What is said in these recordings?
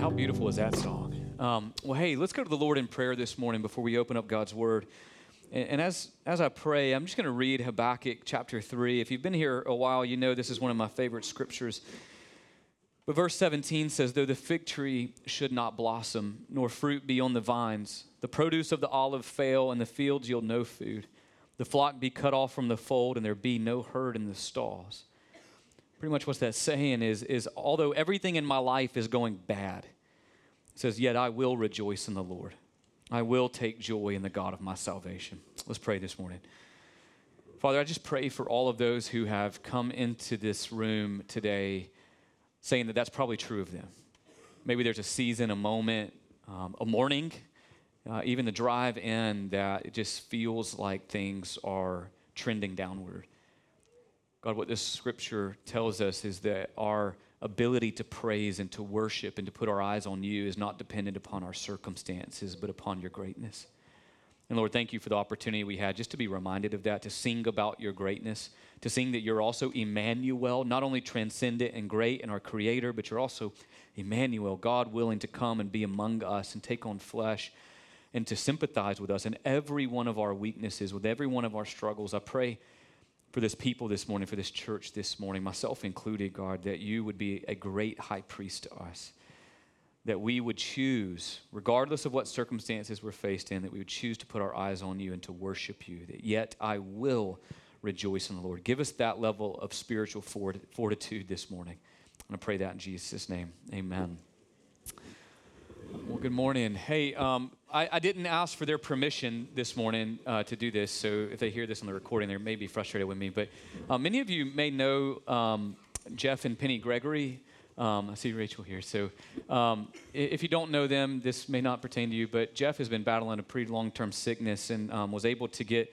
how beautiful is that song? Well, hey, let's go to the Lord in prayer this morning before we open up God's Word. And as I pray, I'm just going to read Habakkuk chapter 3. If you've been here a while, you know this is one of my favorite scriptures. But verse 17 says, "Though the fig tree should not blossom, nor fruit be on the vines, the produce of the olive fail, and the fields yield no food. The flock be cut off from the fold, and there be no herd in the stalls." Pretty much what that's saying is although everything in my life is going bad, it says, yet I will rejoice in the Lord. I will take joy in the God of my salvation. Let's pray this morning. Father, I just pray for all of those who have come into this room today saying that that's probably true of them. Maybe there's a season, a moment, a morning, even the drive in that it just feels like things are trending downward. God, what this scripture tells us is that our ability to praise and to worship and to put our eyes on you is not dependent upon our circumstances, but upon your greatness. And Lord, thank you for the opportunity we had just to be reminded of that, to sing about your greatness, to sing that you're also Emmanuel, not only transcendent and great and our creator, but you're also Emmanuel, God willing to come and be among us and take on flesh and to sympathize with us in every one of our weaknesses, with every one of our struggles. I pray for this people this morning, for this church this morning, myself included, God, that you would be a great high priest to us, that we would choose, regardless of what circumstances we're faced in, that we would choose to put our eyes on you and to worship you, that yet I will rejoice in the Lord. Give us that level of spiritual fortitude this morning. I'm going to pray that in Jesus' name. Amen. Well, good morning. Hey, I didn't ask for their permission this morning to do this, so if they hear this on the recording, they may be frustrated with me. But many of you may know Jeff and Penny Gregory. I see Rachel here. So if you don't know them, this may not pertain to you, but Jeff has been battling a pretty long-term sickness and was able to get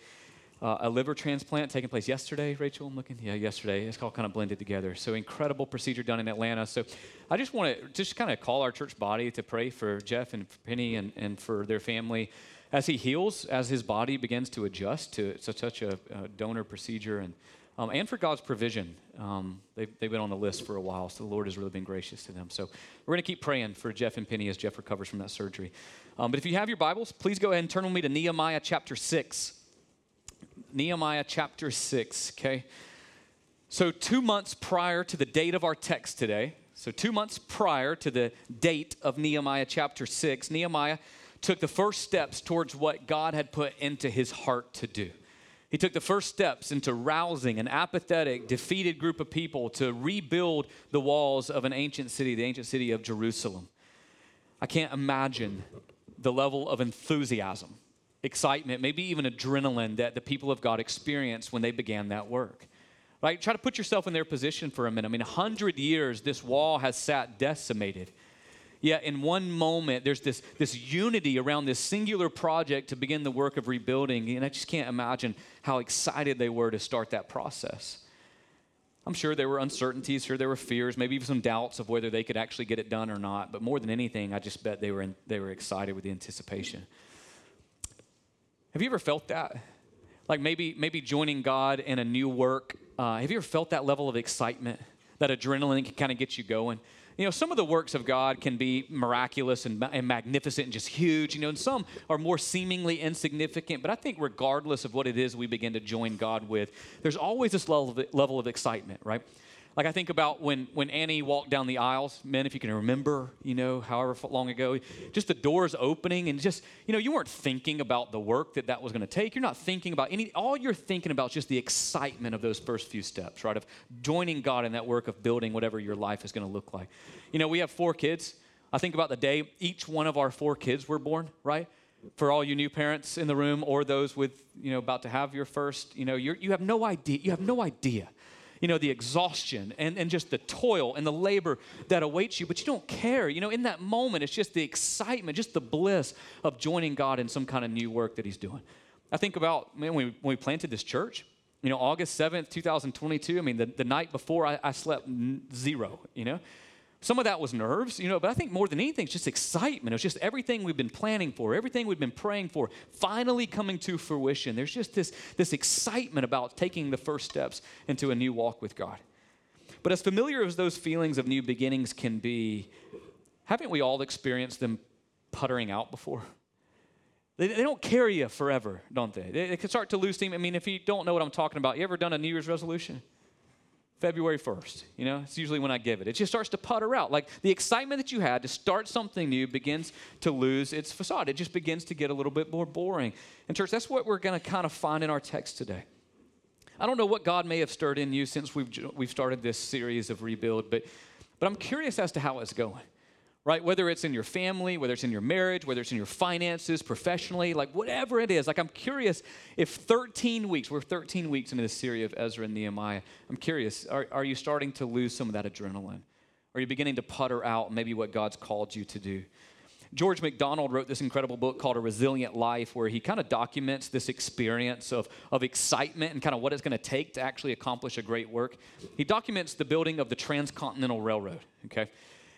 a liver transplant taking place yesterday. Rachel, I'm looking. Yeah, yesterday. It's all kind of blended together. So incredible procedure done in Atlanta. So I just want to just kind of call our church body to pray for Jeff and for Penny and for their family as he heals, as his body begins to adjust to such a donor procedure and for God's provision. They've been on the list for a while, so the Lord has really been gracious to them. So we're going to keep praying for Jeff and Penny as Jeff recovers from that surgery. But if you have your Bibles, please go ahead and turn with me to Nehemiah chapter 6. Nehemiah chapter 6, okay? So 2 months prior to the date of our text today, so 2 months prior to the date of Nehemiah chapter 6, Nehemiah took the first steps towards what God had put into his heart to do. He took the first steps into rousing an apathetic, defeated group of people to rebuild the walls of an ancient city, the ancient city of Jerusalem. I can't imagine the level of enthusiasm, excitement, maybe even adrenaline that the people of God experienced when they began that work. Right? Try to put yourself in their position for a minute. I mean, 100 years, this wall has sat decimated. Yet in one moment, there's this unity around this singular project to begin the work of rebuilding, and I just can't imagine how excited they were to start that process. I'm sure there were uncertainties, sure there were fears, maybe even some doubts of whether they could actually get it done or not, but more than anything, I just bet they were excited with the anticipation. Have you ever felt that? Like maybe joining God in a new work. Have you ever felt that level of excitement, that adrenaline can kind of get you going? You know, some of the works of God can be miraculous and magnificent and just huge, you know, and some are more seemingly insignificant. But I think regardless of what it is we begin to join God with, there's always this level of excitement, right? Like I think about when Annie walked down the aisles, men, if you can remember, you know, however long ago, just the doors opening and just, you know, you weren't thinking about the work that was going to take. You're not thinking about all you're thinking about is just the excitement of those first few steps, right, of joining God in that work of building whatever your life is going to look like. You know, we have 4 kids. I think about the day each one of our 4 kids were born, right? For all you new parents in the room or those with, you know, about to have your first, you know, you have no idea. You have no idea. You know, the exhaustion and just the toil and the labor that awaits you, but you don't care. You know, in that moment, it's just the excitement, just the bliss of joining God in some kind of new work that he's doing. I think about, man, when we planted this church, you know, August 7th, 2022, I mean, the night before I slept zero, you know. Some of that was nerves, you know, but I think more than anything, it's just excitement. It's just everything we've been planning for, everything we've been praying for, finally coming to fruition. There's just this excitement about taking the first steps into a new walk with God. But as familiar as those feelings of new beginnings can be, Haven't we all experienced them puttering out before? They don't carry you forever, don't they? They can start to lose steam. I mean, if you don't know what I'm talking about, you ever done a New Year's resolution? February 1st, you know, it's usually when I give it. It just starts to putter out. Like the excitement that you had to start something new begins to lose its facade. It just begins to get a little bit more boring. And church, that's what we're going to kind of find in our text today. I don't know what God may have stirred in you since we've started this series of Rebuild, but I'm curious as to how it's going, right? Whether it's in your family, whether it's in your marriage, whether it's in your finances, professionally, like whatever it is. Like I'm curious if 13 weeks, we're 13 weeks into this series of Ezra and Nehemiah. I'm curious, are you starting to lose some of that adrenaline? Are you beginning to putter out maybe what God's called you to do? George MacDonald wrote this incredible book called A Resilient Life, where he kind of documents this experience of excitement and kind of what it's going to take to actually accomplish a great work. He documents the building of the Transcontinental Railroad, okay?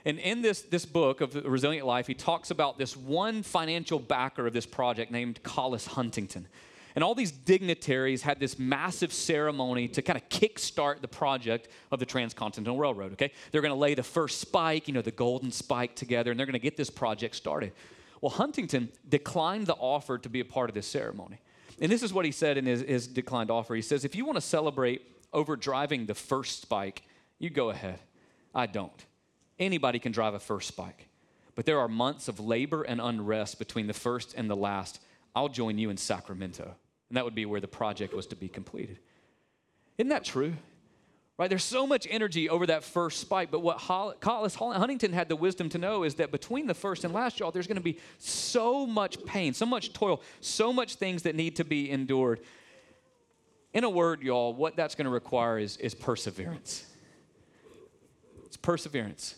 And in this book of A Resilient Life, he talks about this one financial backer of this project named Collis Huntington. And all these dignitaries had this massive ceremony to kind of kickstart the project of the Transcontinental Railroad, okay? They're going to lay the first spike, you know, the golden spike together, and they're going to get this project started. Well, Huntington declined the offer to be a part of this ceremony. And this is what he said in his declined offer. He says, if you want to celebrate over driving the first spike, you go ahead. I don't. Anybody can drive a first spike. But there are months of labor and unrest between the first and the last. I'll join you in Sacramento. And that would be where the project was to be completed. Isn't that true? Right? There's so much energy over that first spike. But what Collis Huntington had the wisdom to know is that between the first and last, y'all, there's going to be so much pain, so much toil, so much things that need to be endured. In a word, y'all, what that's going to require is perseverance. It's perseverance.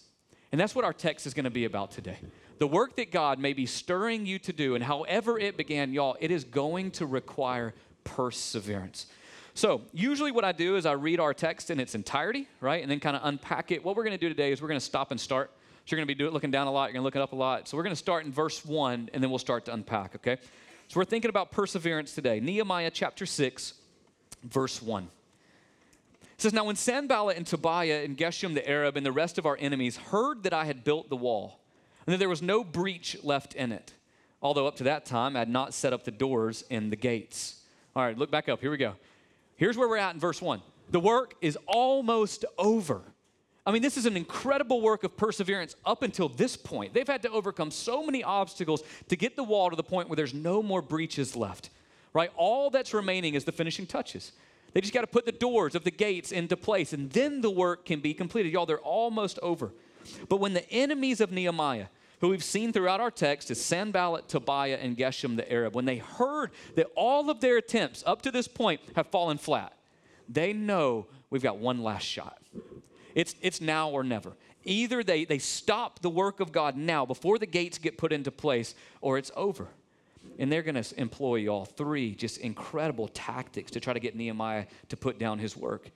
And that's what our text is going to be about today. The work that God may be stirring you to do, and however it began, y'all, it is going to require perseverance. So usually what I do is I read our text in its entirety, right, and then kind of unpack it. What we're going to do today is we're going to stop and start. So you're going to be looking down a lot. You're going to look it up a lot. So we're going to start in verse 1, and then we'll start to unpack, okay? So we're thinking about perseverance today. Nehemiah chapter 6, verse 1. It says, now when Sanballat and Tobiah and Geshem the Arab and the rest of our enemies heard that I had built the wall, and that there was no breach left in it, although up to that time I had not set up the doors and the gates. All right, look back up. Here we go. Here's where we're at in verse 1. The work is almost over. I mean, this is an incredible work of perseverance up until this point. They've had to overcome so many obstacles to get the wall to the point where there's no more breaches left, right? All that's remaining is the finishing touches. They just got to put the doors of the gates into place, and then the work can be completed. Y'all, they're almost over. But when the enemies of Nehemiah, who we've seen throughout our text, is Sanballat, Tobiah, and Geshem the Arab, when they heard that all of their attempts up to this point have fallen flat, they know we've got one last shot. It's now or never. Either they stop the work of God now before the gates get put into place, or it's over. And they're going to employ, y'all, three just incredible tactics to try to get Nehemiah to put down his work.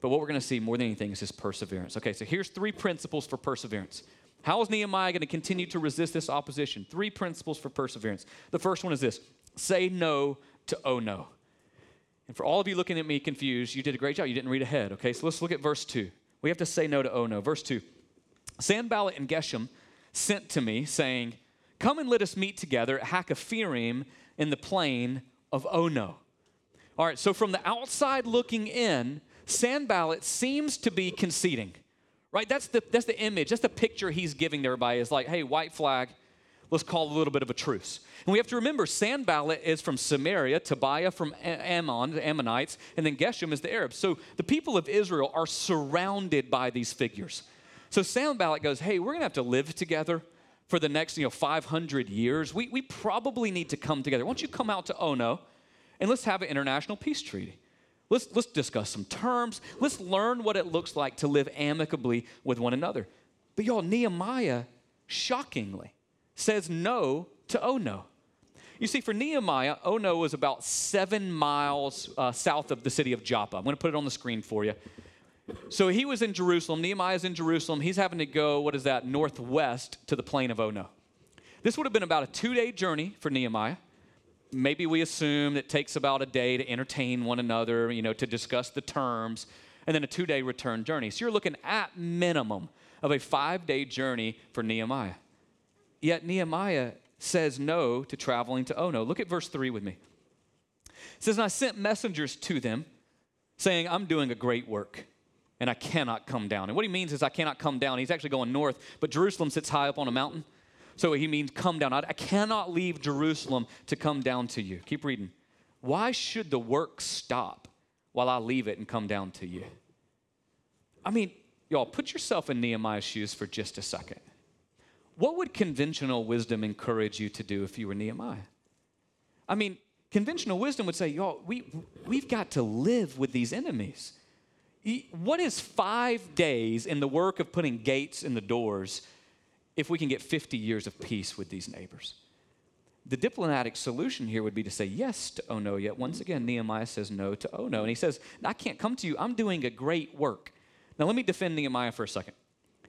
But what we're going to see more than anything is his perseverance. Okay, so here's three principles for perseverance. How is Nehemiah going to continue to resist this opposition? Three principles for perseverance. The first one is this: say no to oh no. And for all of you looking at me confused, you did a great job. You didn't read ahead, okay? So let's look at verse 2. We have to say no to oh no. Verse 2, Sanballat and Geshem sent to me saying, come and let us meet together at Hakaphirim in the plain of Ono. All right, so from the outside looking in, Sanballat seems to be conceding, right? That's the image, that's the picture he's giving to everybody. Is like, hey, white flag, let's call a little bit of a truce. And we have to remember, Sanballat is from Samaria, Tobiah from Ammon, the Ammonites, and then Geshem is the Arabs. So the people of Israel are surrounded by these figures. So Sanballat goes, hey, we're going to have to live together for the next, 500 years, we probably need to come together. Why don't you come out to Ono, and let's have an international peace treaty. Let's discuss some terms. Let's learn what it looks like to live amicably with one another. But y'all, Nehemiah, shockingly, says no to Ono. You see, for Nehemiah, Ono was about 7 miles south of the city of Joppa. I'm going to put it on the screen for you. So he was in Jerusalem. Nehemiah's in Jerusalem. He's having to go, northwest to the plain of Ono. This would have been about a 2-day journey for Nehemiah. Maybe we assume it takes about a day to entertain one another, to discuss the terms, and then a 2-day return journey. So you're looking at minimum of a 5-day journey for Nehemiah. Yet Nehemiah says no to traveling to Ono. Look at verse 3 with me. It says, "And I sent messengers to them, saying, I'm doing a great work, and I cannot come down." And what he means is I cannot come down. He's actually going north, but Jerusalem sits high up on a mountain. So he means come down. I cannot leave Jerusalem to come down to you. Keep reading. "Why should the work stop while I leave it and come down to you?" I mean, y'all, put yourself in Nehemiah's shoes for just a second. What would conventional wisdom encourage you to do if you were Nehemiah? I mean, conventional wisdom would say, y'all, we've got to live with these enemies. What is 5 days in the work of putting gates in the doors if we can get 50 years of peace with these neighbors? The diplomatic solution here would be to say yes to Ono, yet once again, Nehemiah says no to Ono. And he says, I can't come to you. I'm doing a great work. Now, let me defend Nehemiah for a second.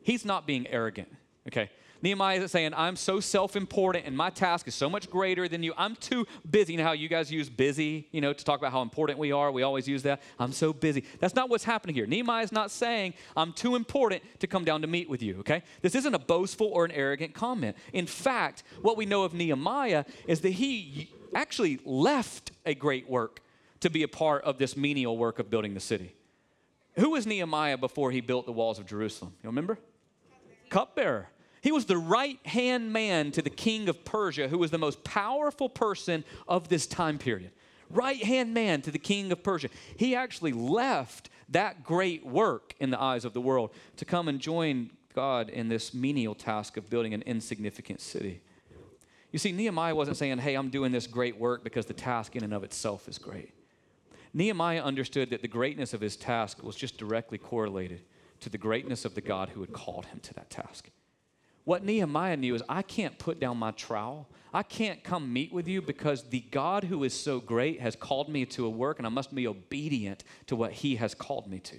He's not being arrogant, okay? Nehemiah is saying, I'm so self-important, and my task is so much greater than you. I'm too busy. You know how you guys use busy, you know, to talk about how important we are? We always use that. I'm so busy. That's not what's happening here. Nehemiah is not saying, I'm too important to come down to meet with you, okay? This isn't a boastful or an arrogant comment. In fact, what we know of Nehemiah is that he actually left a great work to be a part of this menial work of building the city. Who was Nehemiah before he built the walls of Jerusalem? You remember? Cupbearer. He was the right-hand man to the king of Persia, who was the most powerful person of this time period. Right-hand man to the king of Persia. He actually left that great work in the eyes of the world to come and join God in this menial task of building an insignificant city. You see, Nehemiah wasn't saying, hey, I'm doing this great work because the task in and of itself is great. Nehemiah understood that the greatness of his task was just directly correlated to the greatness of the God who had called him to that task. What Nehemiah knew is, I can't put down my trowel. I can't come meet with you because the God who is so great has called me to a work, and I must be obedient to what he has called me to.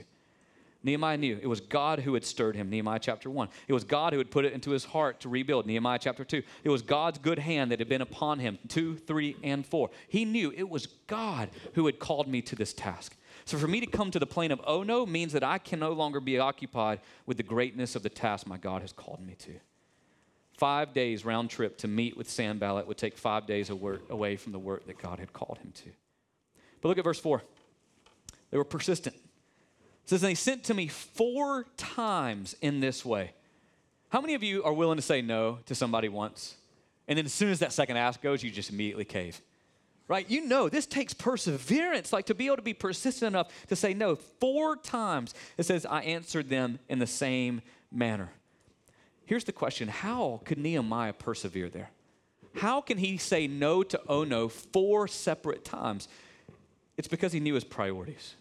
Nehemiah knew it was God who had stirred him, Nehemiah chapter 1. It was God who had put it into his heart to rebuild, Nehemiah chapter 2. It was God's good hand that had been upon him, 2, 3, and 4. He knew it was God who had called me to this task. So for me to come to the plane of Ono means that I can no longer be occupied with the greatness of the task my God has called me to. 5 days round trip to meet with Sanballat would take 5 days away from the work that God had called him to. But look at verse 4. They were persistent. It says, "And they sent to me 4 times in this way." How many of you are willing to say no to somebody once? And then as soon as that second ask goes, you just immediately cave. Right? You know, this takes perseverance, like to be able to be persistent enough to say no. 4 times. It says, "I answered them in the same manner." Here's the question. How could Nehemiah persevere there? How can he say no to Ono 4 separate times? It's because he knew his priorities.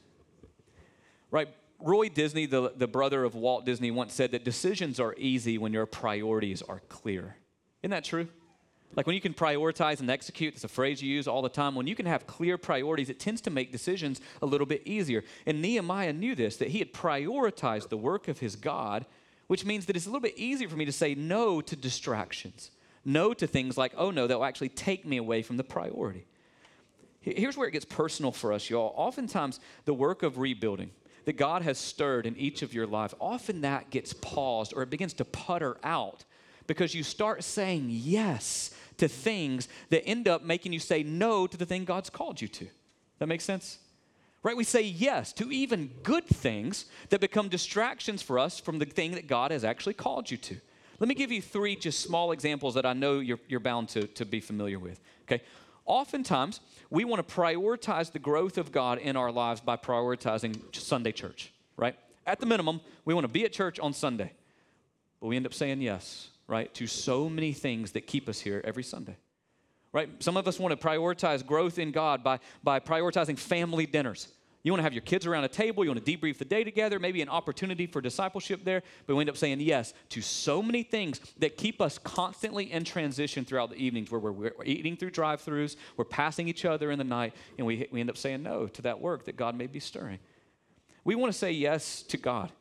Right? Roy Disney, the brother of Walt Disney, once said that decisions are easy when your priorities are clear. Isn't that true? Like when you can prioritize and execute, that's a phrase you use all the time. When you can have clear priorities, it tends to make decisions a little bit easier. And Nehemiah knew this, that he had prioritized the work of his God, which means that it's a little bit easier for me to say no to distractions, no to things like, oh no, that will actually take me away from the priority. Here's where it gets personal for us, y'all. Oftentimes, the work of rebuilding that God has stirred in each of your life, often that gets paused or it begins to putter out because you start saying yes to things that end up making you say no to the thing God's called you to. That makes sense? Right? We say yes to even good things that become distractions for us from the thing that God has actually called you to. Let me give you 3 just small examples that I know you're bound to be familiar with. Okay? Oftentimes, we want to prioritize the growth of God in our lives by prioritizing Sunday church, right? At the minimum, we want to be at church on Sunday. But we end up saying yes, right, to so many things that keep us here every Sunday. Right? Some of us want to prioritize growth in God by prioritizing family dinners. You want to have your kids around a table. You want to debrief the day together, maybe an opportunity for discipleship there. But we end up saying yes to so many things that keep us constantly in transition throughout the evenings where we're eating through drive-thrus, we're passing each other in the night, and we end up saying no to that work that God may be stirring. We want to say yes to God.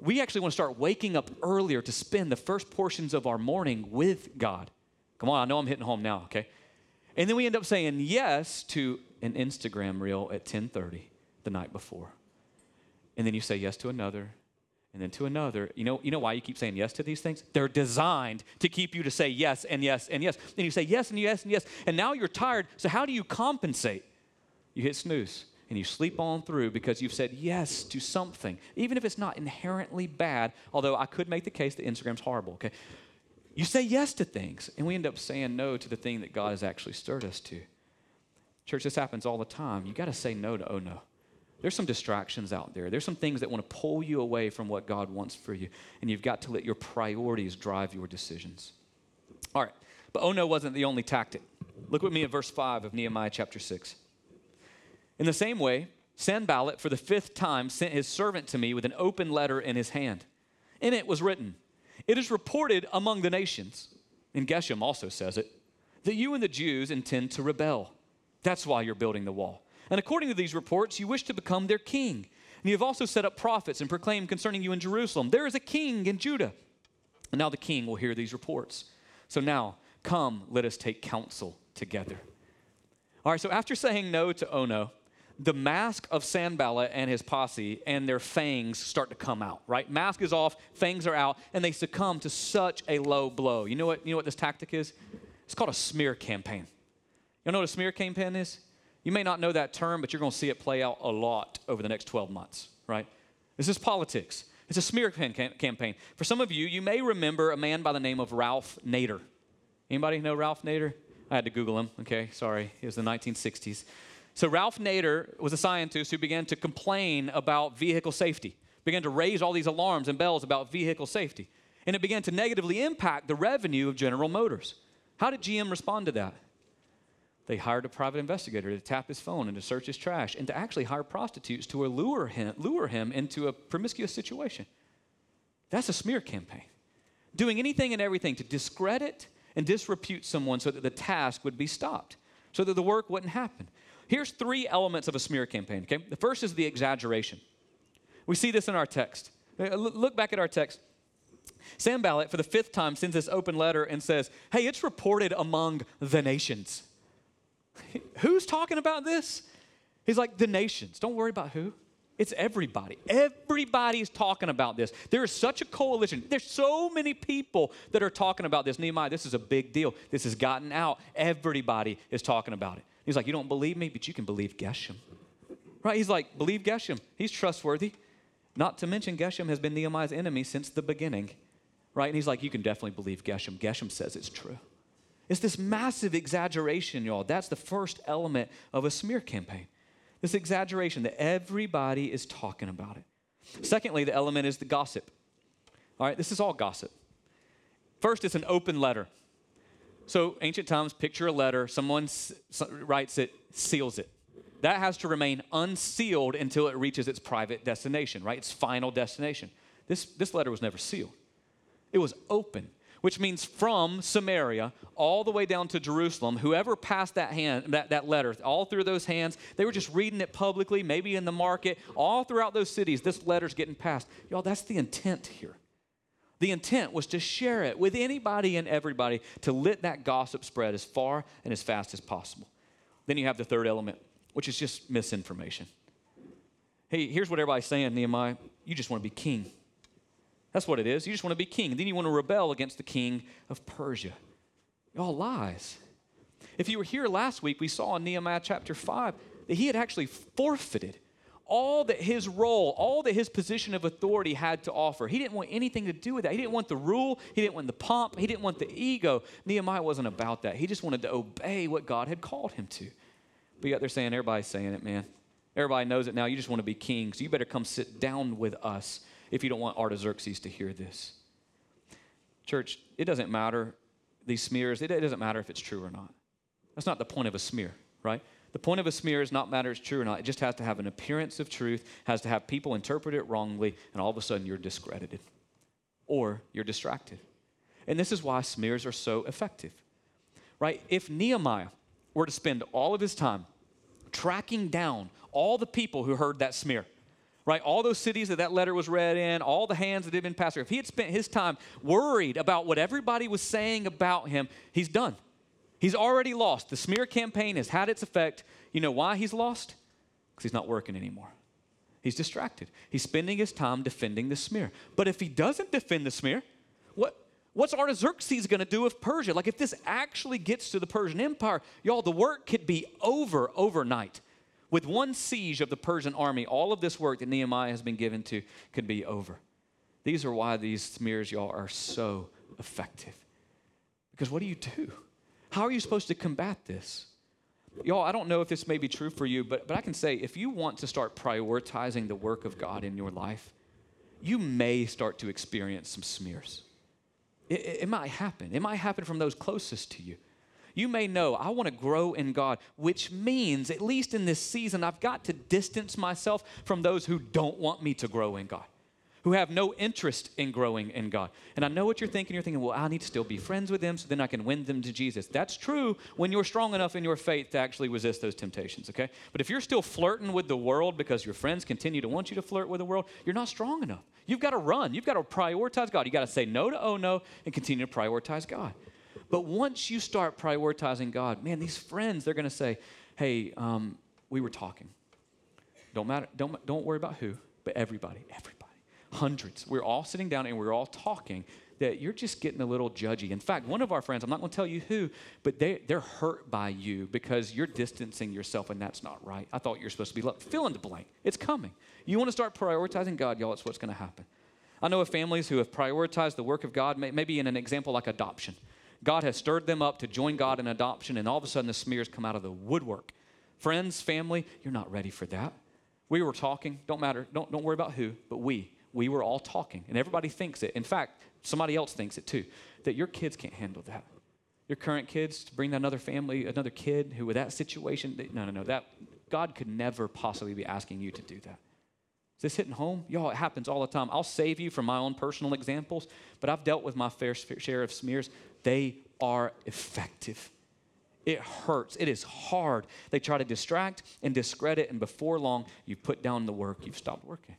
We actually want to start waking up earlier to spend the first portions of our morning with God. Come on, I know I'm hitting home now, okay? And then we end up saying yes to an Instagram reel at 10:30. The night before. And then you say yes to another, and then to another. You know why you keep saying yes to these things? They're designed to keep you to say yes and yes and yes. And you say yes and yes and yes, and now you're tired, so how do you compensate? You hit snooze, and you sleep on through because you've said yes to something, even if it's not inherently bad, although I could make the case that Instagram's horrible, okay? You say yes to things, and we end up saying no to the thing that God has actually stirred us to. Church, this happens all the time. You got to say no to Ono. There's some distractions out there. There's some things that want to pull you away from what God wants for you, and you've got to let your priorities drive your decisions. All right, but Ono wasn't the only tactic. Look with me at verse 5 of Nehemiah chapter 6. In the same way, Sanballat, for the 5th time, sent his servant to me with an open letter in his hand. In it was written, "It is reported among the nations," and Geshem also says it, "that you and the Jews intend to rebel. That's why you're building the wall. And according to these reports, you wish to become their king. And you have also set up prophets and proclaimed concerning you in Jerusalem, 'There is a king in Judah.' And now the king will hear these reports. So now, come, let us take counsel together." All right, so after saying no to Ono, the mask of Sanballat and his posse and their fangs start to come out, right? Mask is off, fangs are out, and they succumb to such a low blow. You know what this tactic is? It's called a smear campaign. You know what a smear campaign is? You may not know that term, but you're going to see it play out a lot over the next 12 months, right? This is politics. It's a smear campaign. For some of you, you may remember a man by the name of Ralph Nader. Anybody know Ralph Nader? I had to Google him. Okay, sorry. It was the 1960s. So Ralph Nader was a scientist who began to complain about vehicle safety, began to raise all these alarms and bells about vehicle safety, and it began to negatively impact the revenue of General Motors. How did GM respond to that? They hired a private investigator to tap his phone and to search his trash and to actually hire prostitutes to lure him into a promiscuous situation. That's a smear campaign. Doing anything and everything to discredit and disrepute someone so that the task would be stopped, so that the work wouldn't happen. Here's 3 elements of a smear campaign, okay? The first is the exaggeration. We see this in our text. Look back at our text. Sanballat, for the 5th time, sends this open letter and says, "Hey, it's reported among the nations." Who's talking about this? He's like, the nations. Don't worry about who. It's everybody. Everybody's talking about this. There is such a coalition. There's so many people that are talking about this. Nehemiah, this is a big deal. This has gotten out. Everybody is talking about it. He's like, you don't believe me, but you can believe Geshem. Right? He's like, believe Geshem. He's trustworthy. Not to mention Geshem has been Nehemiah's enemy since the beginning. Right? And he's like, you can definitely believe Geshem. Geshem says it's true. It's this massive exaggeration, y'all. That's the first element of a smear campaign. This exaggeration that everybody is talking about it. Secondly, the element is the gossip. All right? This is all gossip. First, it's an open letter. So ancient times, picture a letter, someone writes it, seals it. That has to remain unsealed until it reaches its private destination, right? Its final destination. This letter was never sealed. It was open, which means from Samaria all the way down to Jerusalem, whoever passed that letter, all through those hands, they were just reading it publicly, maybe in the market, all throughout those cities, this letter's getting passed. Y'all, that's the intent here. The intent was to share it with anybody and everybody, to let that gossip spread as far and as fast as possible. Then you have the third element, which is just misinformation. Hey, here's what everybody's saying, Nehemiah. You just want to be king. That's what it is. You just want to be king. Then you want to rebel against the king of Persia. All lies. If you were here last week, we saw in Nehemiah chapter 5 that he had actually forfeited all that his role, all that his position of authority had to offer. He didn't want anything to do with that. He didn't want the rule. He didn't want the pomp. He didn't want the ego. Nehemiah wasn't about that. He just wanted to obey what God had called him to. But yet they're saying, everybody's saying it, man. Everybody knows it now. You just want to be king, so you better come sit down with us if you don't want Artaxerxes to hear this. Church, it doesn't matter, these smears. It doesn't matter if it's true or not. That's not the point of a smear, right? The point of a smear is not matter it's true or not. It just has to have an appearance of truth, has to have people interpret it wrongly, and all of a sudden you're discredited or you're distracted. And this is why smears are so effective, right? If Nehemiah were to spend all of his time tracking down all the people who heard that smear, right, all those cities that letter was read in, all the hands that had been passed through, if he had spent his time worried about what everybody was saying about him, he's done. He's already lost. The smear campaign has had its effect. You know why he's lost? Because he's not working anymore. He's distracted. He's spending his time defending the smear. But if he doesn't defend the smear, what's Artaxerxes going to do with Persia? Like, if this actually gets to the Persian Empire, y'all, the work could be over overnight. With one siege of the Persian army, all of this work that Nehemiah has been given to could be over. These are why these smears, y'all, are so effective. Because what do you do? How are you supposed to combat this? Y'all, I don't know if this may be true for you, but I can say if you want to start prioritizing the work of God in your life, you may start to experience some smears. It might happen. It might happen from those closest to you. You may know, I want to grow in God, which means, at least in this season, I've got to distance myself from those who don't want me to grow in God, who have no interest in growing in God. And I know what you're thinking. You're thinking, well, I need to still be friends with them so then I can win them to Jesus. That's true when you're strong enough in your faith to actually resist those temptations, okay? But if you're still flirting with the world because your friends continue to want you to flirt with the world, you're not strong enough. You've got to run. You've got to prioritize God. You've got to say no to Ono and continue to prioritize God. But once you start prioritizing God, man, these friends, they're going to say, hey, we were talking. Don't matter. Don't worry about who, but everybody, hundreds. We're all sitting down and we're all talking that you're just getting a little judgy. In fact, one of our friends, I'm not going to tell you who, but they're hurt by you because you're distancing yourself and that's not right. I thought you were supposed to be loved. Fill in the blank. It's coming. You want to start prioritizing God, y'all, it's what's going to happen. I know of families who have prioritized the work of God, maybe in an example like adoption. God has stirred them up to join God in adoption, and all of a sudden the smears come out of the woodwork. Friends, family, you're not ready for that. We were talking, don't matter, don't worry about who, but we were all talking, and everybody thinks it. In fact, somebody else thinks it too, that your kids can't handle that. Your current kids, to bring another family, another kid who with that situation, no, God could never possibly be asking you to do that. Is this hitting home? Y'all, it happens all the time. I'll save you from my own personal examples, but I've dealt with my fair share of smears. They are effective. It hurts. It is hard. They try to distract and discredit, and before long, you put down the work. You've stopped working.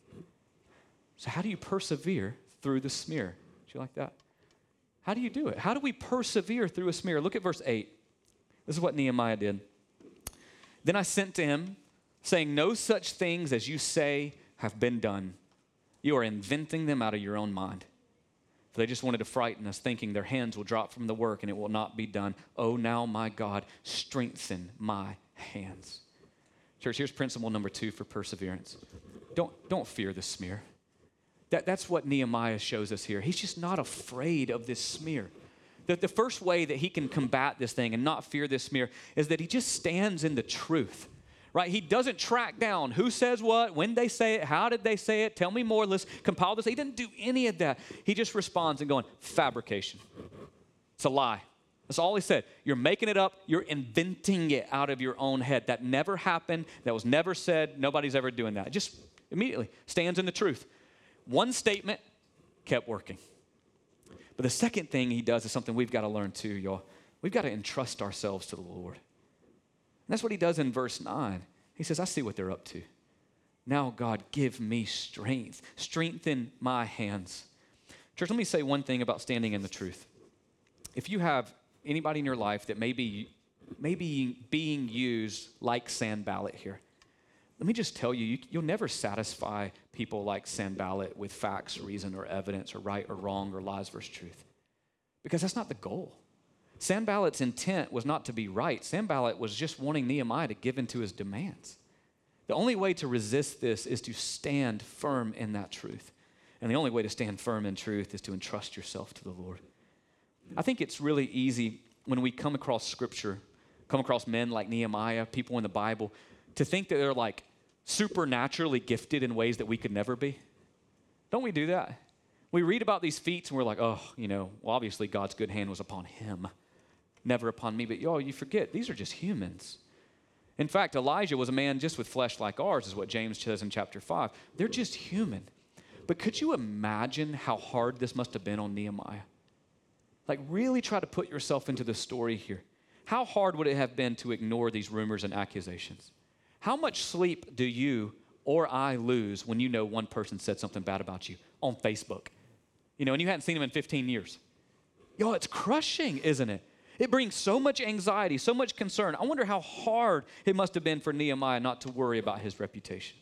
So how do you persevere through the smear? Do you like that? How do you do it? How do we persevere through a smear? Look at verse 8. This is what Nehemiah did. Then I sent to him, saying, no such things as you say have been done. You are inventing them out of your own mind. For they just wanted to frighten us, thinking their hands will drop from the work and it will not be done. Oh, now, my God, strengthen my hands. Church, here's principle number 2 for perseverance. Don't fear the smear. That's what Nehemiah shows us here. He's just not afraid of this smear. The first way that he can combat this thing and not fear this smear is that he just stands in the truth. Right? He doesn't track down who says what, when they say it, how did they say it, tell me more, let's compile this. He didn't do any of that. He just responds and going, fabrication. It's a lie. That's all he said. You're making it up. You're inventing it out of your own head. That never happened. That was never said. Nobody's ever doing that. It just immediately stands in the truth. One statement kept working. But the second thing he does is something we've got to learn too, y'all. We've got to entrust ourselves to the Lord. That's what he does in verse 9. He says, I see what they're up to. Now, God, give me strength. Strengthen my hands. Church, let me say one thing about standing in the truth. If you have anybody in your life that may be being used like Sanballat here, let me just tell you, you'll never satisfy people like Sanballat with facts, reason, or evidence, or right or wrong, or lies versus truth. Because that's not the goal. Sanballat's intent was not to be right. Sanballat was just wanting Nehemiah to give in to his demands. The only way to resist this is to stand firm in that truth. And the only way to stand firm in truth is to entrust yourself to the Lord. I think it's really easy when we come across Scripture, come across men like Nehemiah, people in the Bible, to think that they're like supernaturally gifted in ways that we could never be. Don't we do that? We read about these feats and we're like, oh, well, obviously God's good hand was upon him. Never upon me, but y'all, you forget, these are just humans. In fact, Elijah was a man just with flesh like ours, is what James says in chapter 5. They're just human. But could you imagine how hard this must have been on Nehemiah? Like, really try to put yourself into the story here. How hard would it have been to ignore these rumors and accusations? How much sleep do you or I lose when you know one person said something bad about you on Facebook? And you hadn't seen them in 15 years. Y'all, it's crushing, isn't it? It brings so much anxiety, so much concern. I wonder how hard it must have been for Nehemiah not to worry about his reputation.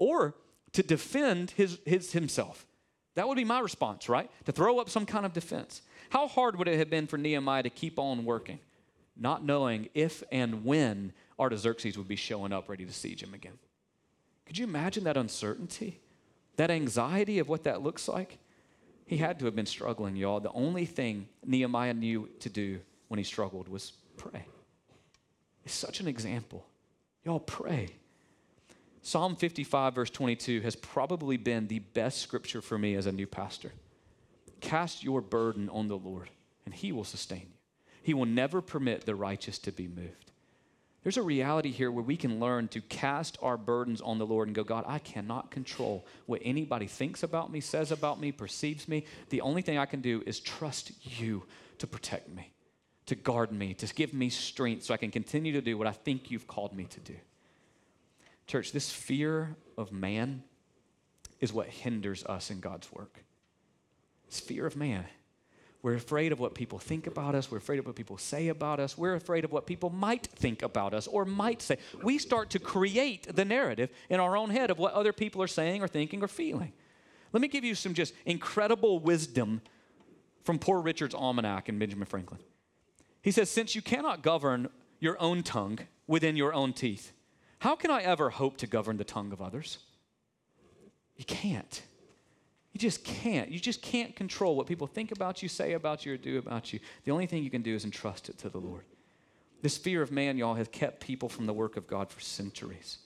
Or to defend himself. That would be my response, right? To throw up some kind of defense. How hard would it have been for Nehemiah to keep on working, not knowing if and when Artaxerxes would be showing up ready to siege him again? Could you imagine that uncertainty, that anxiety of what that looks like? He had to have been struggling, y'all. The only thing Nehemiah knew to do when he struggled was pray. It's such an example. Y'all, pray. Psalm 55, verse 22 has probably been the best scripture for me as a new pastor. Cast your burden on the Lord, and he will sustain you. He will never permit the righteous to be moved. There's a reality here where we can learn to cast our burdens on the Lord and go, God, I cannot control what anybody thinks about me, says about me, perceives me. The only thing I can do is trust you to protect me, to guard me, to give me strength so I can continue to do what I think you've called me to do. Church, this fear of man is what hinders us in God's work. It's fear of man. We're afraid of what people think about us. We're afraid of what people say about us. We're afraid of what people might think about us or might say. We start to create the narrative in our own head of what other people are saying or thinking or feeling. Let me give you some just incredible wisdom from Poor Richard's Almanac and Benjamin Franklin. He says, since you cannot govern your own tongue within your own teeth, how can I ever hope to govern the tongue of others? You can't. You just can't. You just can't control what people think about you, say about you, or do about you. The only thing you can do is entrust it to the Lord. This fear of man, y'all, has kept people from the work of God for centuries.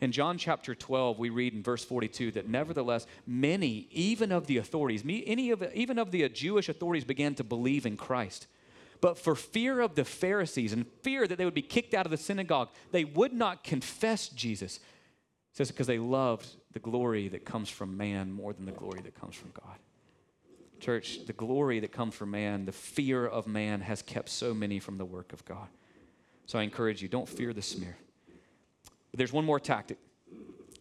In John chapter 12, we read in verse 42 that nevertheless, many, even of the authorities, even of the Jewish authorities began to believe in Christ. But for fear of the Pharisees and fear that they would be kicked out of the synagogue, they would not confess Jesus. It says because they loved the glory that comes from man more than the glory that comes from God. Church, the glory that comes from man, the fear of man has kept so many from the work of God. So I encourage you, don't fear the smear. But there's one more tactic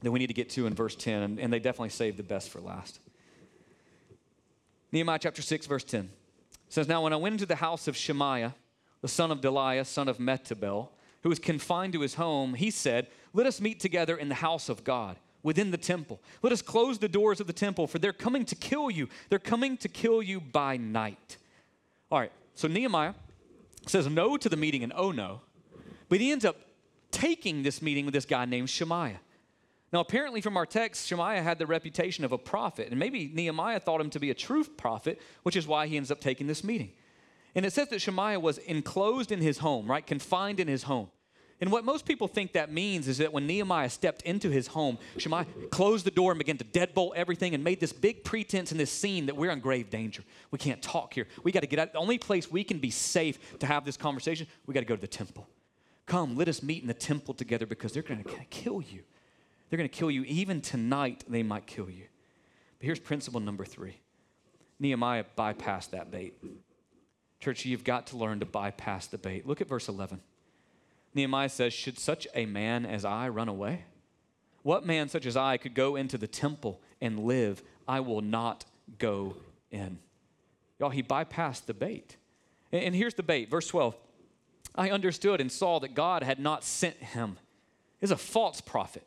that we need to get to in verse 10, and they definitely saved the best for last. Nehemiah chapter 6, verse 10. It says, now when I went into the house of Shemaiah, the son of Deliah, son of Metabel, who was confined to his home, he said, let us meet together in the house of God, within the temple. Let us close the doors of the temple, for they're coming to kill you. They're coming to kill you by night. All right, so Nehemiah says no to the meeting in Ono, but he ends up taking this meeting with this guy named Shemaiah. Now, apparently from our text, Shemaiah had the reputation of a prophet, and maybe Nehemiah thought him to be a true prophet, which is why he ends up taking this meeting. And it says that Shemaiah was enclosed in his home, right, confined in his home. And what most people think that means is that when Nehemiah stepped into his home, Shemaiah closed the door and began to deadbolt everything and made this big pretense and this scene that we're in grave danger. We can't talk here. We got to get out. The only place we can be safe to have this conversation, we got to go to the temple. Come, let us meet in the temple together because they're going to kill you. They're going to kill you. Even tonight, they might kill you. But here's principle number 3. Nehemiah bypassed that bait. Church, you've got to learn to bypass the bait. Look at verse 11. Nehemiah says, should such a man as I run away? What man such as I could go into the temple and live? I will not go in. Y'all, he bypassed the bait. And here's the bait, verse 12. I understood and saw that God had not sent him. He's a false prophet.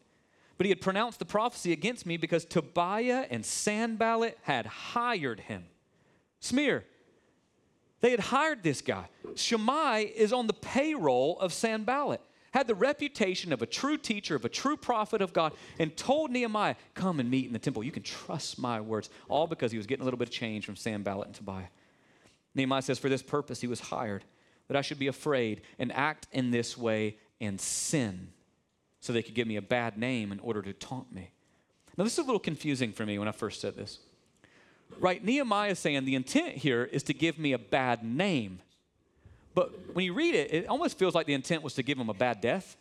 But he had pronounced the prophecy against me because Tobiah and Sanballat had hired him. Smear. They had hired this guy. Shammai is on the payroll of Sanballat, had the reputation of a true teacher, of a true prophet of God, and told Nehemiah, come and meet in the temple. You can trust my words, all because he was getting a little bit of change from Sanballat and Tobiah. Nehemiah says, for this purpose he was hired, that I should be afraid and act in this way and sin, so they could give me a bad name in order to taunt me. Now, this is a little confusing for me when I first said this. Right, Nehemiah is saying the intent here is to give me a bad name. But when you read it, it almost feels like the intent was to give him a bad death,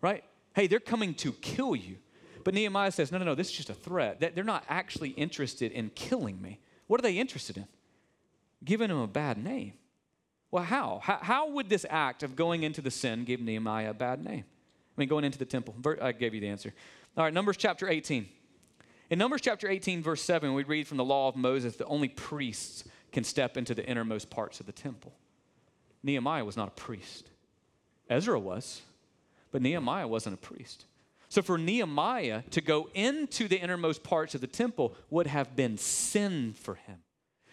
right? Hey, they're coming to kill you. But Nehemiah says, no, this is just a threat. They're not actually interested in killing me. What are they interested in? Giving him a bad name. Well, how? How would this act of going into the sin give Nehemiah a bad name? I mean, going into the temple. I gave you the answer. All right, Numbers chapter 18. In Numbers chapter 18, verse 7, we read from the law of Moses that only priests can step into the innermost parts of the temple. Nehemiah was not a priest. Ezra was, but Nehemiah wasn't a priest. So for Nehemiah to go into the innermost parts of the temple would have been sin for him.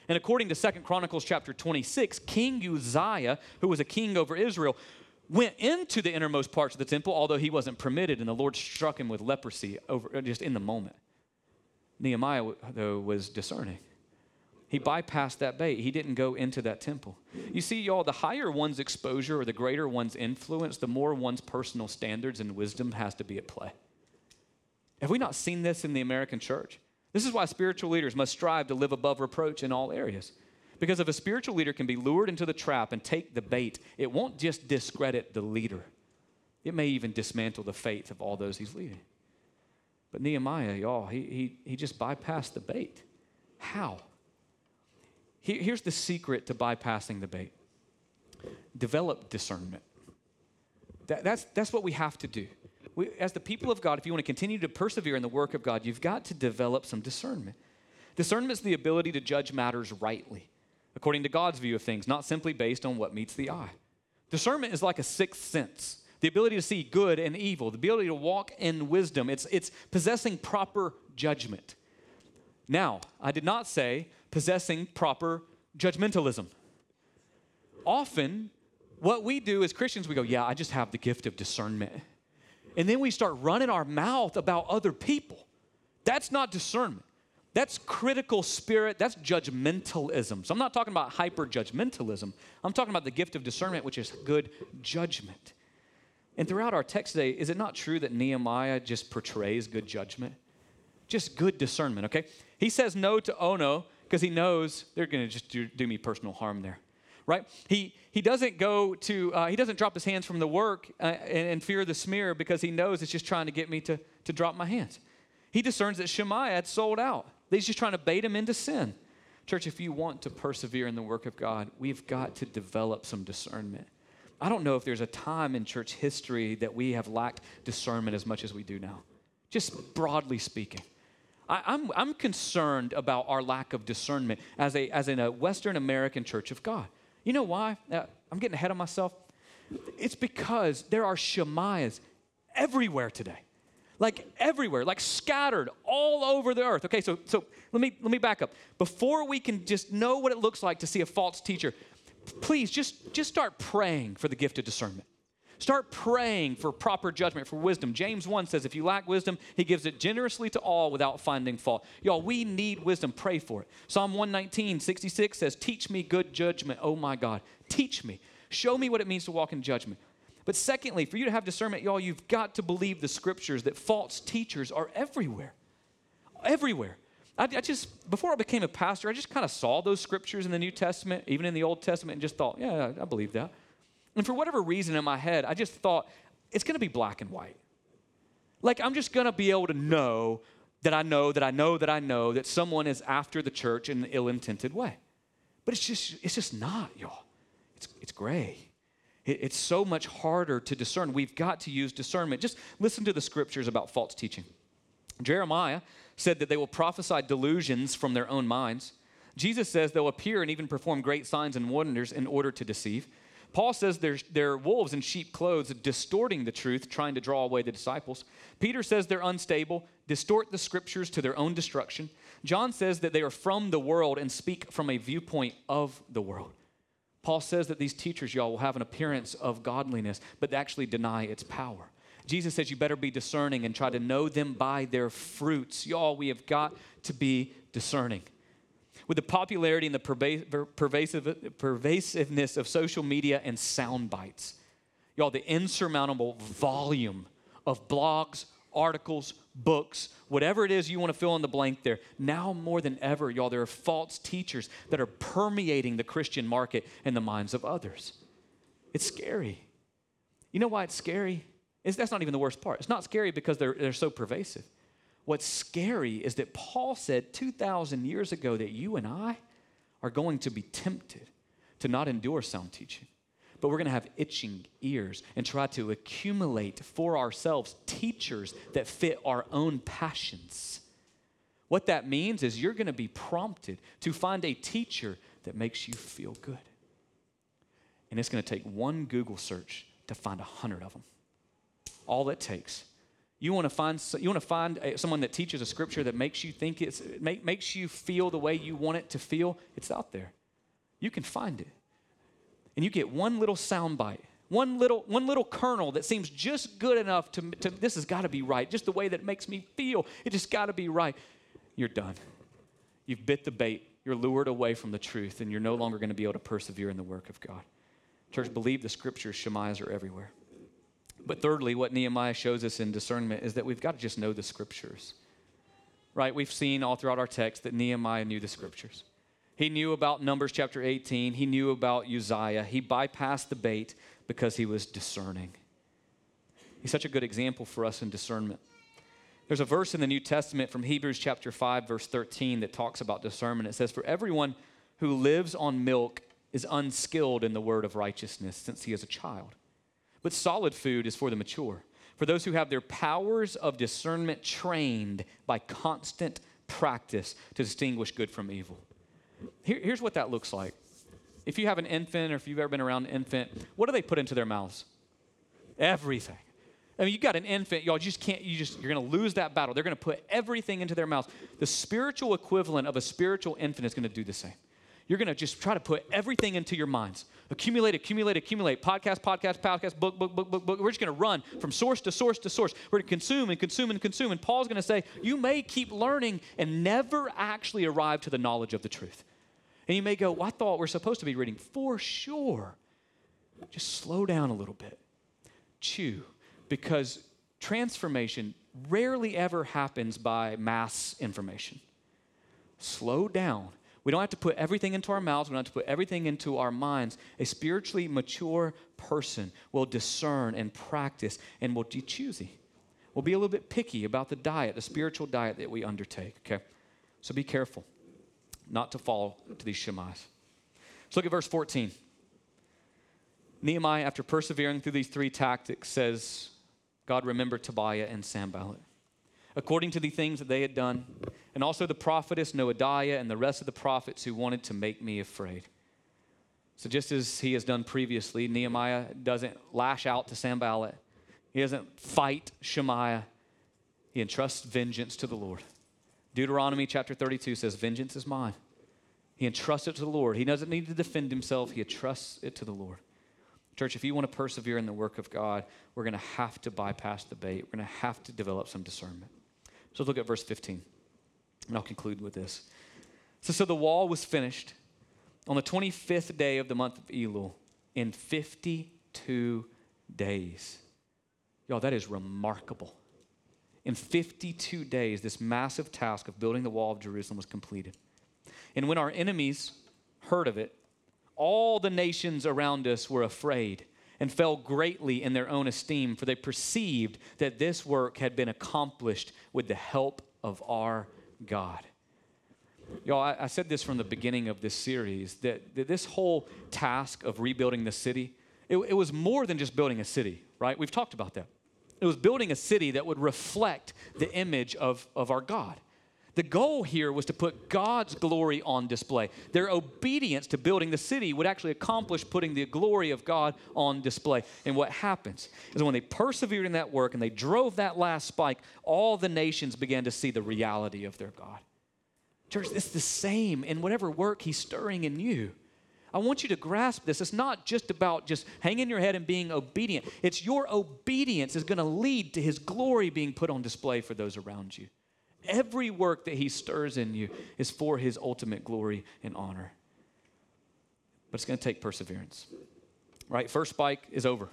And according to 2 Chronicles chapter 26, King Uzziah, who was a king over Israel, went into the innermost parts of the temple, although he wasn't permitted, and the Lord struck him with leprosy over, just in the moment. Nehemiah, though, was discerning. He bypassed that bait. He didn't go into that temple. You see, y'all, the higher one's exposure or the greater one's influence, the more one's personal standards and wisdom has to be at play. Have we not seen this in the American church? This is why spiritual leaders must strive to live above reproach in all areas. Because if a spiritual leader can be lured into the trap and take the bait, it won't just discredit the leader. It may even dismantle the faith of all those he's leading. But Nehemiah, y'all, he just bypassed the bait. How? Here's the secret to bypassing the bait. Develop discernment. That's what we have to do. We, as the people of God, if you want to continue to persevere in the work of God, you've got to develop some discernment. Discernment is the ability to judge matters rightly, according to God's view of things, not simply based on what meets the eye. Discernment is like a sixth sense, the ability to see good and evil, the ability to walk in wisdom. It's possessing proper judgment. Now, I did not say possessing proper judgmentalism. Often, what we do as Christians, we go, yeah, I just have the gift of discernment. And then we start running our mouth about other people. That's not discernment. That's critical spirit. That's judgmentalism. So I'm not talking about hyper-judgmentalism. I'm talking about the gift of discernment, which is good judgment. And throughout our text today, is it not true that Nehemiah just portrays good judgment? Just good discernment, okay? He says no to Ono because he knows they're going to just do me personal harm there, right? He doesn't drop his hands from the work and fear the smear because he knows it's just trying to get me to drop my hands. He discerns that Shemaiah had sold out. He's just trying to bait him into sin. Church, if you want to persevere in the work of God, we've got to develop some discernment. I don't know if there's a time in church history that we have lacked discernment as much as we do now, just broadly speaking. I'm concerned about our lack of discernment as in a Western American church of God. You know why? I'm getting ahead of myself. It's because there are Shemaiahs everywhere today, like everywhere, like scattered all over the earth. Okay, so let me back up. Before we can just know what it looks like to see a false teacher, please just start praying for the gift of discernment. Start praying for proper judgment, for wisdom. James 1 says, if you lack wisdom, he gives it generously to all without finding fault. Y'all, we need wisdom. Pray for it. Psalm 119:66 says, teach me good judgment, oh my God. Teach me. Show me what it means to walk in judgment. But secondly, for you to have discernment, y'all, you've got to believe the scriptures that false teachers are everywhere. Everywhere. I just, before I became a pastor, I just kind of saw those scriptures in the New Testament, even in the Old Testament, and just thought, yeah, I believe that. And for whatever reason in my head, I just thought, it's going to be black and white. Like, I'm just going to be able to know that I know that someone is after the church in an ill-intended way. But it's just not, y'all. It's gray. It's so much harder to discern. We've got to use discernment. Just listen to the scriptures about false teaching. Jeremiah said that they will prophesy delusions from their own minds. Jesus says they'll appear and even perform great signs and wonders in order to deceive. Paul says they're wolves in sheep clothes, distorting the truth, trying to draw away the disciples. Peter says they're unstable, distort the scriptures to their own destruction. John says that they are from the world and speak from a viewpoint of the world. Paul says that these teachers, y'all, will have an appearance of godliness, but they actually deny its power. Jesus says you better be discerning and try to know them by their fruits. Y'all, we have got to be discerning. With the popularity and the pervasiveness of social media and sound bites, y'all, the insurmountable volume of blogs, articles, books, whatever it is you want to fill in the blank there, now more than ever, y'all, there are false teachers that are permeating the Christian market and the minds of others. It's scary. You know why it's scary? That's not even the worst part. It's not scary because they're so pervasive. What's scary is that Paul said 2,000 years ago that you and I are going to be tempted to not endure sound teaching, but we're going to have itching ears and try to accumulate for ourselves teachers that fit our own passions. What that means is you're going to be prompted to find a teacher that makes you feel good. And it's going to take one Google search to find 100 of them. All it takes. You want to find someone that teaches a scripture that makes you think makes you feel the way you want it to feel. It's out there. You can find it. And you get one little sound bite, one little kernel that seems just good enough to this has got to be right, just the way that it makes me feel. It just got to be right. You're done. You've bit the bait. You're lured away from the truth, and you're no longer going to be able to persevere in the work of God. Church, believe the scriptures. Shemaiahs are everywhere. But thirdly, what Nehemiah shows us in discernment is that we've got to just know the scriptures, right? We've seen all throughout our text that Nehemiah knew the scriptures. He knew about Numbers chapter 18. He knew about Uzziah. He bypassed the bait because he was discerning. He's such a good example for us in discernment. There's a verse in the New Testament from Hebrews chapter 5, verse 13 that talks about discernment. It says, "For everyone who lives on milk is unskilled in the word of righteousness since he is a child. But solid food is for the mature, for those who have their powers of discernment trained by constant practice to distinguish good from evil." Here's what that looks like. If you have an infant or if you've ever been around an infant, what do they put into their mouths? Everything. I mean, you got an infant, y'all just can't, you're going to lose that battle. They're going to put everything into their mouths. The spiritual equivalent of a spiritual infant is going to do the same. You're going to just try to put everything into your minds. Accumulate. Podcast, book. We're just going to run from source to source. We're going to consume. And Paul's going to say, you may keep learning and never actually arrive to the knowledge of the truth. And you may go, well, I thought we're supposed to be reading. For sure. Just slow down a little bit. Chew. Because transformation rarely ever happens by mass information. Slow down. We don't have to put everything into our mouths. We don't have to put everything into our minds. A spiritually mature person will discern and practice and will be choosy. We'll be a little bit picky about the diet, the spiritual diet that we undertake, okay? So be careful not to fall to these Shemaiahs. Let's look at verse 14. Nehemiah, after persevering through these three tactics, says, God remembered Tobiah and Sanballat, according to the things that they had done, and also the prophetess Noadiah and the rest of the prophets who wanted to make me afraid. So just as he has done previously, Nehemiah doesn't lash out to Sanballat. He doesn't fight Shemaiah. He entrusts vengeance to the Lord. Deuteronomy chapter 32 says, vengeance is mine. He entrusts it to the Lord. He doesn't need to defend himself. He entrusts it to the Lord. Church, if you want to persevere in the work of God, we're going to have to bypass the bait. We're going to have to develop some discernment. So look at verse 15, and I'll conclude with this. So the wall was finished on the 25th day of the month of Elul in 52 days. Y'all, that is remarkable. In 52 days, this massive task of building the wall of Jerusalem was completed. And when our enemies heard of it, all the nations around us were afraid and fell greatly in their own esteem, for they perceived that this work had been accomplished with the help of our God. Y'all, I said this from the beginning of this series, that this whole task of rebuilding the city, it was more than just building a city, right? We've talked about that. It was building a city that would reflect the image of our God. The goal here was to put God's glory on display. Their obedience to building the city would actually accomplish putting the glory of God on display. And what happens is when they persevered in that work and they drove that last spike, all the nations began to see the reality of their God. Church, it's the same in whatever work he's stirring in you. I want you to grasp this. It's not just about just hanging your head and being obedient. It's your obedience is going to lead to his glory being put on display for those around you. Every work that he stirs in you is for his ultimate glory and honor. But it's going to take perseverance, right? First spike is over.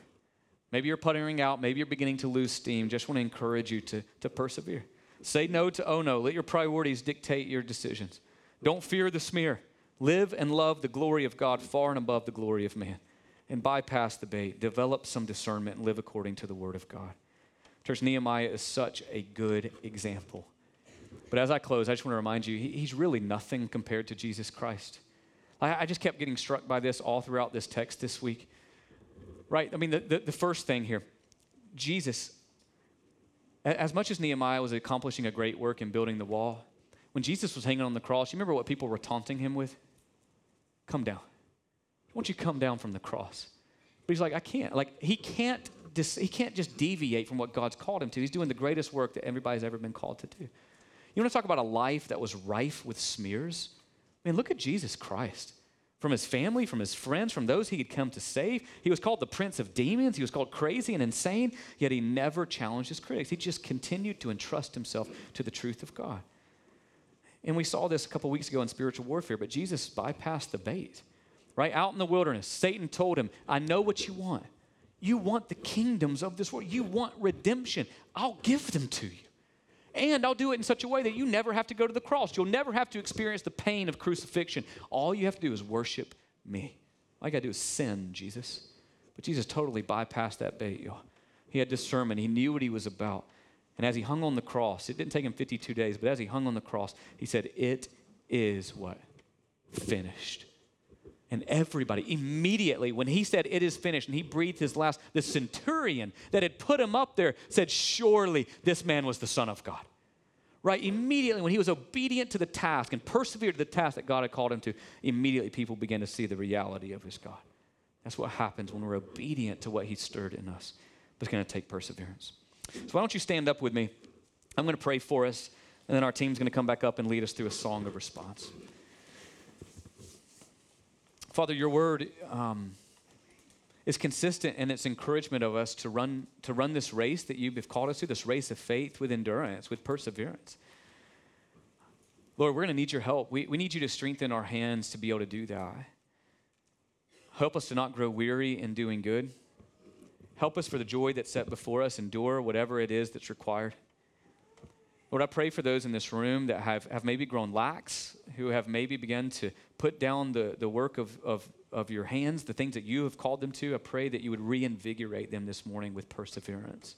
Maybe you're puttering out. Maybe you're beginning to lose steam. Just want to encourage you to persevere. Say no to Ono. Let your priorities dictate your decisions. Don't fear the smear. Live and love the glory of God far and above the glory of man. And bypass the bait. Develop some discernment and live according to the word of God. Church, Nehemiah is such a good example. But as I close, I just want to remind you, he's really nothing compared to Jesus Christ. I just kept getting struck by this all throughout this text this week. Right? I mean, the first thing here, Jesus, as much as Nehemiah was accomplishing a great work in building the wall, when Jesus was hanging on the cross, you remember what people were taunting him with? Come down. Why don't you come down from the cross? But he's like, I can't. Like, he can't he can't just deviate from what God's called him to. He's doing the greatest work that everybody's ever been called to do. You want to talk about a life that was rife with smears? I mean, look at Jesus Christ. From his family, from his friends, from those he had come to save. He was called the prince of demons. He was called crazy and insane, yet he never challenged his critics. He just continued to entrust himself to the truth of God. And we saw this a couple weeks ago in spiritual warfare, but Jesus bypassed the bait, right? Out in the wilderness, Satan told him, I know what you want. You want the kingdoms of this world. You want redemption. I'll give them to you. And I'll do it in such a way that you never have to go to the cross. You'll never have to experience the pain of crucifixion. All you have to do is worship me. All you got to do is sin, Jesus. But Jesus totally bypassed that bait, y'all. He had discernment. He knew what he was about. And as he hung on the cross, it didn't take him 52 days, but as he hung on the cross, he said, it is what? Finished. And everybody, immediately, when he said, it is finished, and he breathed his last, the centurion that had put him up there said, surely this man was the Son of God. Right? Immediately, when he was obedient to the task and persevered to the task that God had called him to, immediately people began to see the reality of his God. That's what happens when we're obedient to what he stirred in us. But it's going to take perseverance. So why don't you stand up with me? I'm going to pray for us, and then our team's going to come back up and lead us through a song of response. Father, your word is consistent in its encouragement of us to run this race that you've called us to, this race of faith with endurance, with perseverance. Lord, we're going to need your help. We need you to strengthen our hands to be able to do that. Help us to not grow weary in doing good. Help us for the joy that's set before us, endure whatever it is that's required. Lord, I pray for those in this room that have maybe grown lax, who have maybe begun to put down the work of your hands, the things that you have called them to. I pray that you would reinvigorate them this morning with perseverance.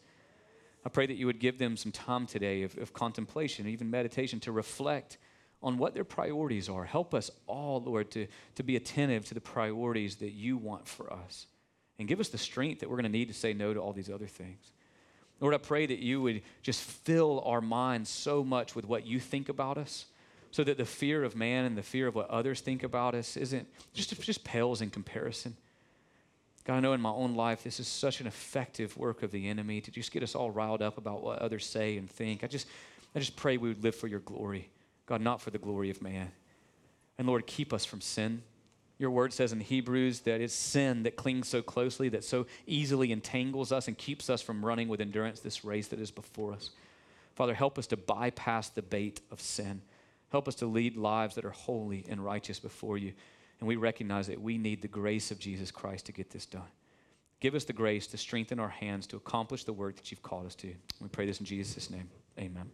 I pray that you would give them some time today of contemplation, even meditation, to reflect on what their priorities are. Help us all, Lord, to be attentive to the priorities that you want for us. And give us the strength that we're going to need to say no to all these other things. Lord, I pray that you would just fill our minds so much with what you think about us so that the fear of man and the fear of what others think about us isn't just pales in comparison. God, I know in my own life, this is such an effective work of the enemy to just get us all riled up about what others say and think. I just pray we would live for your glory, God, not for the glory of man. And Lord, keep us from sin. Your word says in Hebrews that it's sin that clings so closely, that so easily entangles us and keeps us from running with endurance this race that is before us. Father, help us to bypass the bait of sin. Help us to lead lives that are holy and righteous before you. And we recognize that we need the grace of Jesus Christ to get this done. Give us the grace to strengthen our hands to accomplish the work that you've called us to. We pray this in Jesus' name. Amen.